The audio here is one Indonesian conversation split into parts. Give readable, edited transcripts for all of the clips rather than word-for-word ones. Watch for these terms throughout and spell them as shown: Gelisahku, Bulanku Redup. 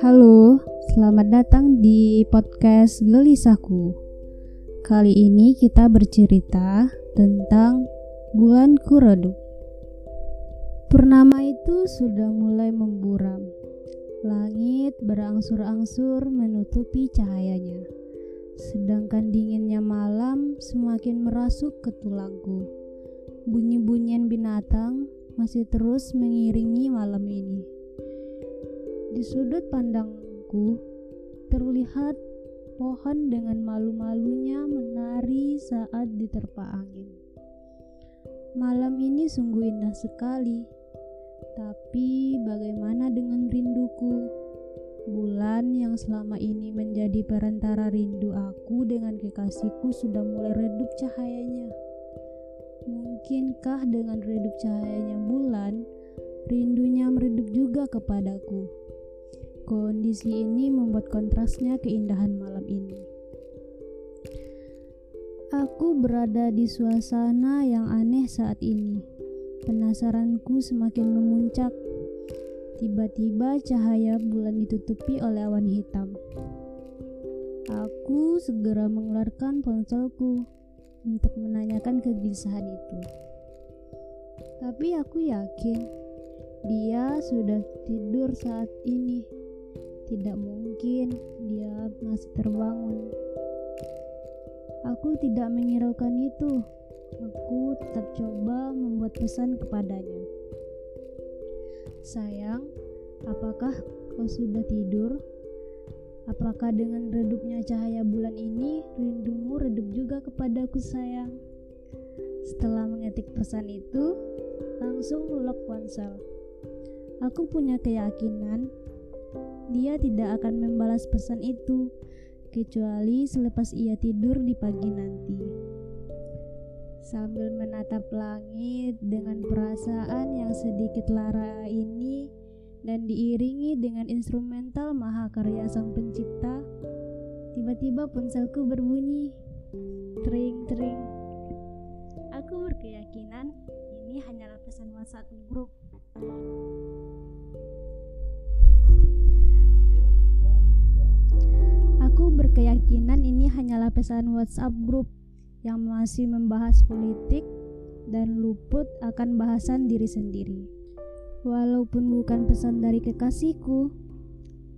Halo, selamat datang di podcast Gelisahku. Kali ini kita bercerita tentang Bulanku Redup. Purnama itu sudah mulai memburam. Langit berangsur-angsur menutupi cahayanya. Sedangkan dinginnya malam semakin merasuk ke tulangku. Bunyi-bunyian binatang masih terus mengiringi malam ini. Di sudut pandangku terlihat pohon dengan malu-malunya menari saat diterpa angin. Malam ini sungguh indah sekali, tapi bagaimana dengan rinduku? Bulan yang selama ini menjadi perantara rindu aku dengan kekasihku sudah mulai redup cahayanya. Mungkinkah dengan redup cahayanya bulan, rindunya meredup juga kepadaku? Kondisi ini membuat kontrasnya keindahan malam ini. Aku berada di suasana yang aneh saat ini. Penasaranku semakin memuncak. Tiba-tiba cahaya bulan ditutupi oleh awan hitam. Aku segera mengeluarkan ponselku untuk menanyakan kegelisahan itu. Tapi aku yakin dia sudah tidur saat ini. Tidak mungkin dia masih terbangun. Aku tidak menghiraukan itu. Aku tetap coba membuat pesan kepadanya. Sayang, apakah kau sudah tidur? Apakah dengan redupnya cahaya bulan ini, rindumu redup juga kepadaku, sayang? Setelah mengetik pesan itu, langsung lock ponsel. Aku punya keyakinan dia tidak akan membalas pesan itu, kecuali selepas ia tidur di pagi nanti. Sambil menatap langit dengan perasaan yang sedikit lara ini, dan diiringi dengan instrumental mahakarya sang pencipta, tiba-tiba ponselku berbunyi, tring-tring. Aku berkeyakinan ini hanyalah pesan WhatsApp grup. Keyakinan ini hanyalah pesan WhatsApp grup yang masih membahas politik dan luput akan bahasan diri sendiri. Walaupun bukan pesan dari kekasihku,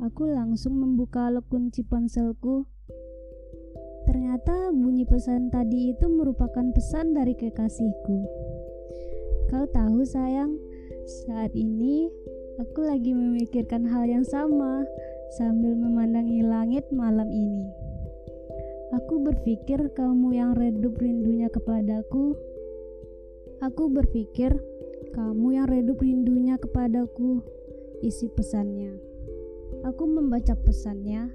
aku langsung membuka lock kunci ponselku. Ternyata bunyi pesan tadi itu merupakan pesan dari kekasihku. Kau tahu sayang, saat ini aku lagi memikirkan hal yang sama sambil memandangi langit malam ini. Aku berpikir kamu yang redup rindunya kepadaku. Isi pesannya. Aku membaca pesannya.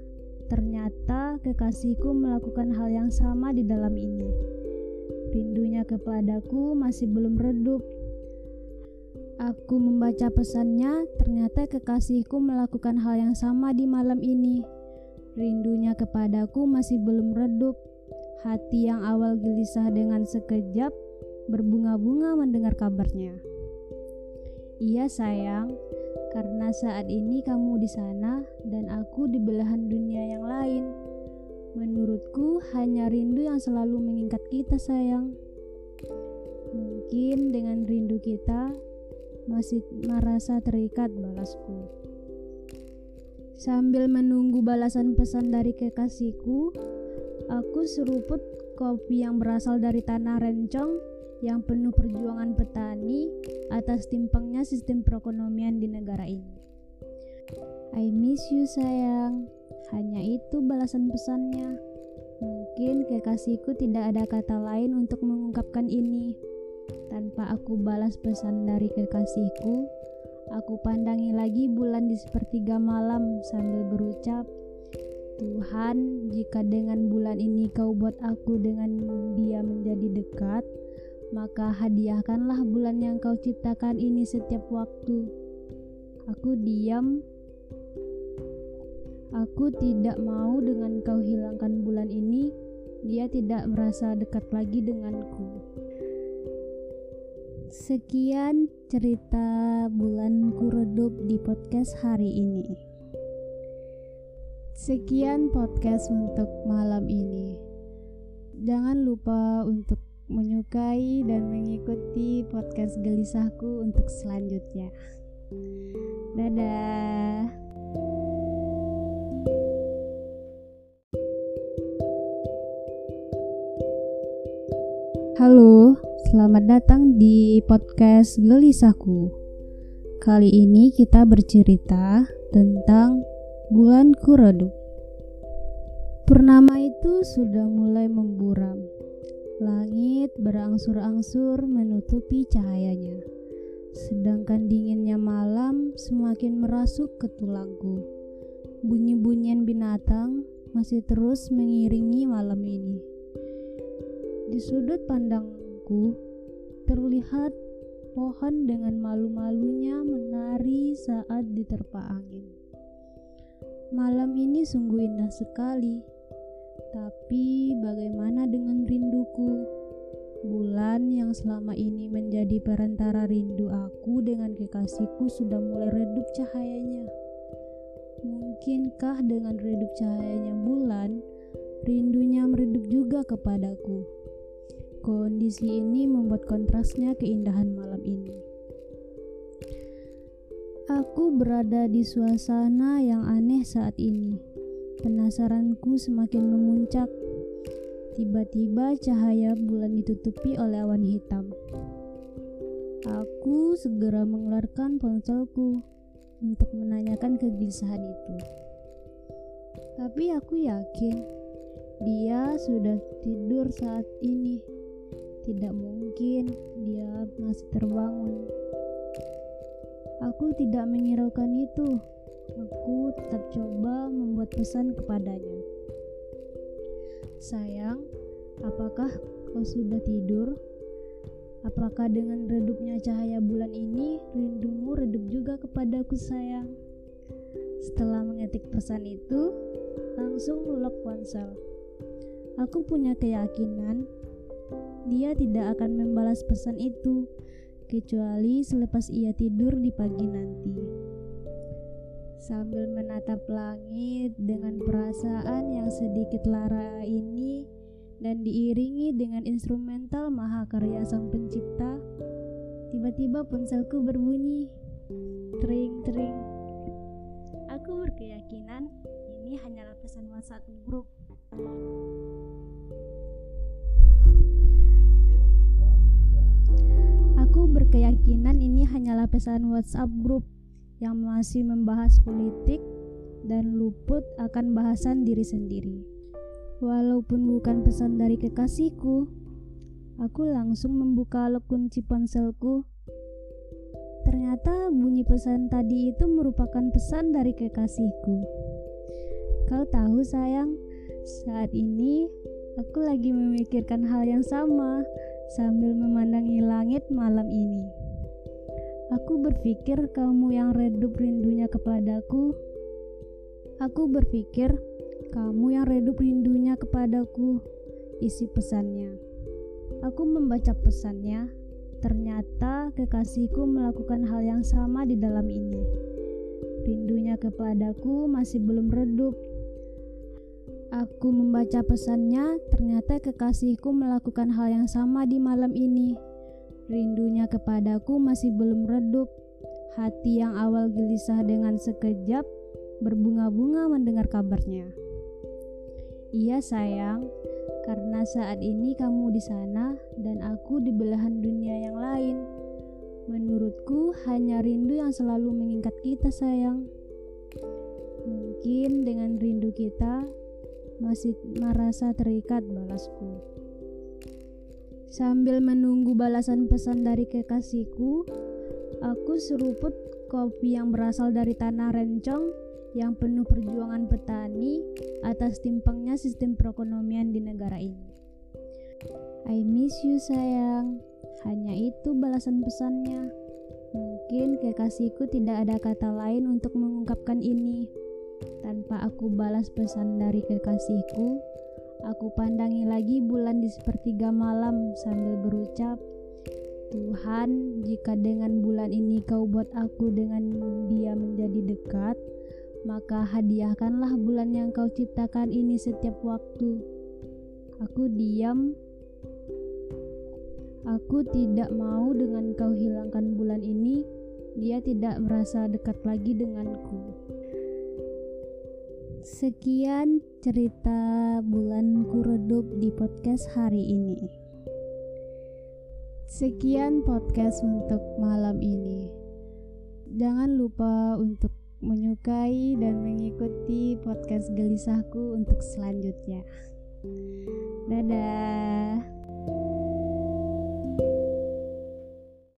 Ternyata kekasihku melakukan hal yang sama di dalam ini. Rindunya kepadaku masih belum redup. Aku membaca pesannya, ternyata kekasihku melakukan hal yang sama di malam ini. Rindunya kepadaku masih belum redup. Hati yang awal gelisah dengan sekejap, berbunga-bunga mendengar kabarnya. Iya sayang, karena saat ini kamu di sana dan aku di belahan dunia yang lain. Menurutku hanya rindu yang selalu mengikat kita sayang. Mungkin dengan rindu kita masih merasa terikat balasku. Sambil menunggu balasan pesan dari kekasihku, aku seruput kopi yang berasal dari tanah rencong yang penuh perjuangan petani atas timpangnya sistem perekonomian di negara ini. I miss you sayang. Hanya itu balasan pesannya. Mungkin kekasihku tidak ada kata lain untuk mengungkapkan ini. Tanpa aku balas pesan dari kekasihku, aku pandangi lagi bulan di sepertiga malam sambil berucap, Tuhan, jika dengan bulan ini kau buat aku dengan dia menjadi dekat, maka hadiahkanlah bulan yang kau ciptakan ini setiap waktu. Aku diam. Aku tidak mau dengan kau hilangkan bulan ini, dia tidak merasa dekat lagi denganku. Sekian cerita Bulanku Redup di podcast hari ini. Sekian podcast untuk malam ini. Jangan lupa untuk menyukai dan mengikuti podcast Gelisahku untuk selanjutnya. Dadah. Halo, selamat datang di podcast Gelisahku. Kali ini kita bercerita tentang Bulanku Redup. Purnama itu sudah mulai memburam. Langit berangsur-angsur menutupi cahayanya. Sedangkan dinginnya malam semakin merasuk ke tulangku. Bunyi-bunyian binatang masih terus mengiringi malam ini. Di sudut pandangku, terlihat pohon dengan malu-malunya menari saat diterpa angin. Malam ini sungguh indah sekali, tapi bagaimana dengan rinduku? Bulan yang selama ini menjadi perantara rindu aku dengan kekasihku sudah mulai redup cahayanya. Mungkinkah dengan redup cahayanya bulan, rindunya meredup juga kepadaku? Kondisi ini membuat kontrasnya keindahan malam ini. Aku berada di suasana yang aneh saat ini. Penasaranku semakin memuncak. Tiba-tiba cahaya bulan ditutupi oleh awan hitam. Aku segera mengeluarkan ponselku untuk menanyakan kegelisahan itu. Tapi aku yakin dia sudah tidur saat ini. Tidak mungkin dia masih terbangun. Aku tidak menghiraukan itu. Aku tetap coba membuat pesan kepadanya. Sayang, apakah kau sudah tidur? Apakah dengan redupnya cahaya bulan ini, rindumu redup juga kepadaku, sayang? Setelah mengetik pesan itu, langsung lock ponsel. Aku punya keyakinan dia tidak akan membalas pesan itu, kecuali selepas ia tidur di pagi nanti. Sambil menatap langit dengan perasaan yang sedikit lara ini, dan diiringi dengan instrumental mahakarya sang pencipta, tiba-tiba ponselku berbunyi, tring-tring. Aku berkeyakinan ini hanyalah pesan WhatsApp grup. Keyakinan ini hanyalah pesan WhatsApp grup yang masih membahas politik dan luput akan bahasan diri sendiri. Walaupun bukan pesan dari kekasihku, aku langsung membuka lock kunci ponselku. Ternyata bunyi pesan tadi itu merupakan pesan dari kekasihku. Kau tahu sayang, saat ini aku lagi memikirkan hal yang sama sambil memandangi langit malam ini. Aku berpikir kamu yang redup rindunya kepadaku. Isi pesannya. Aku membaca pesannya. Ternyata kekasihku melakukan hal yang sama di dalam ini. Rindunya kepadaku masih belum redup. Aku membaca pesannya, ternyata kekasihku melakukan hal yang sama di malam ini. Rindunya kepadaku masih belum redup. Hati yang awal gelisah dengan sekejap, berbunga-bunga mendengar kabarnya. Iya sayang, karena saat ini kamu di sana dan aku di belahan dunia yang lain. Menurutku hanya rindu yang selalu mengikat kita sayang. Mungkin dengan rindu kita, masih merasa terikat balasku. Sambil menunggu balasan pesan dari kekasihku, aku seruput kopi yang berasal dari tanah rencong yang penuh perjuangan petani atas timpangnya sistem perekonomian di negara ini. I miss you sayang. Hanya itu balasan pesannya. Mungkin kekasihku tidak ada kata lain untuk mengungkapkan ini. Tanpa aku balas pesan dari kekasihku, aku pandangi lagi bulan di sepertiga malam sambil berucap, Tuhan, jika dengan bulan ini kau buat aku dengan dia menjadi dekat, maka hadiahkanlah bulan yang kau ciptakan ini setiap waktu. Aku diam. Aku tidak mau dengan kau hilangkan bulan ini. Dia tidak merasa dekat lagi denganku. Sekian cerita Bulanku Redup di podcast hari ini. Sekian podcast untuk malam ini. Jangan lupa untuk menyukai dan mengikuti podcast Gelisahku untuk selanjutnya. Dadah.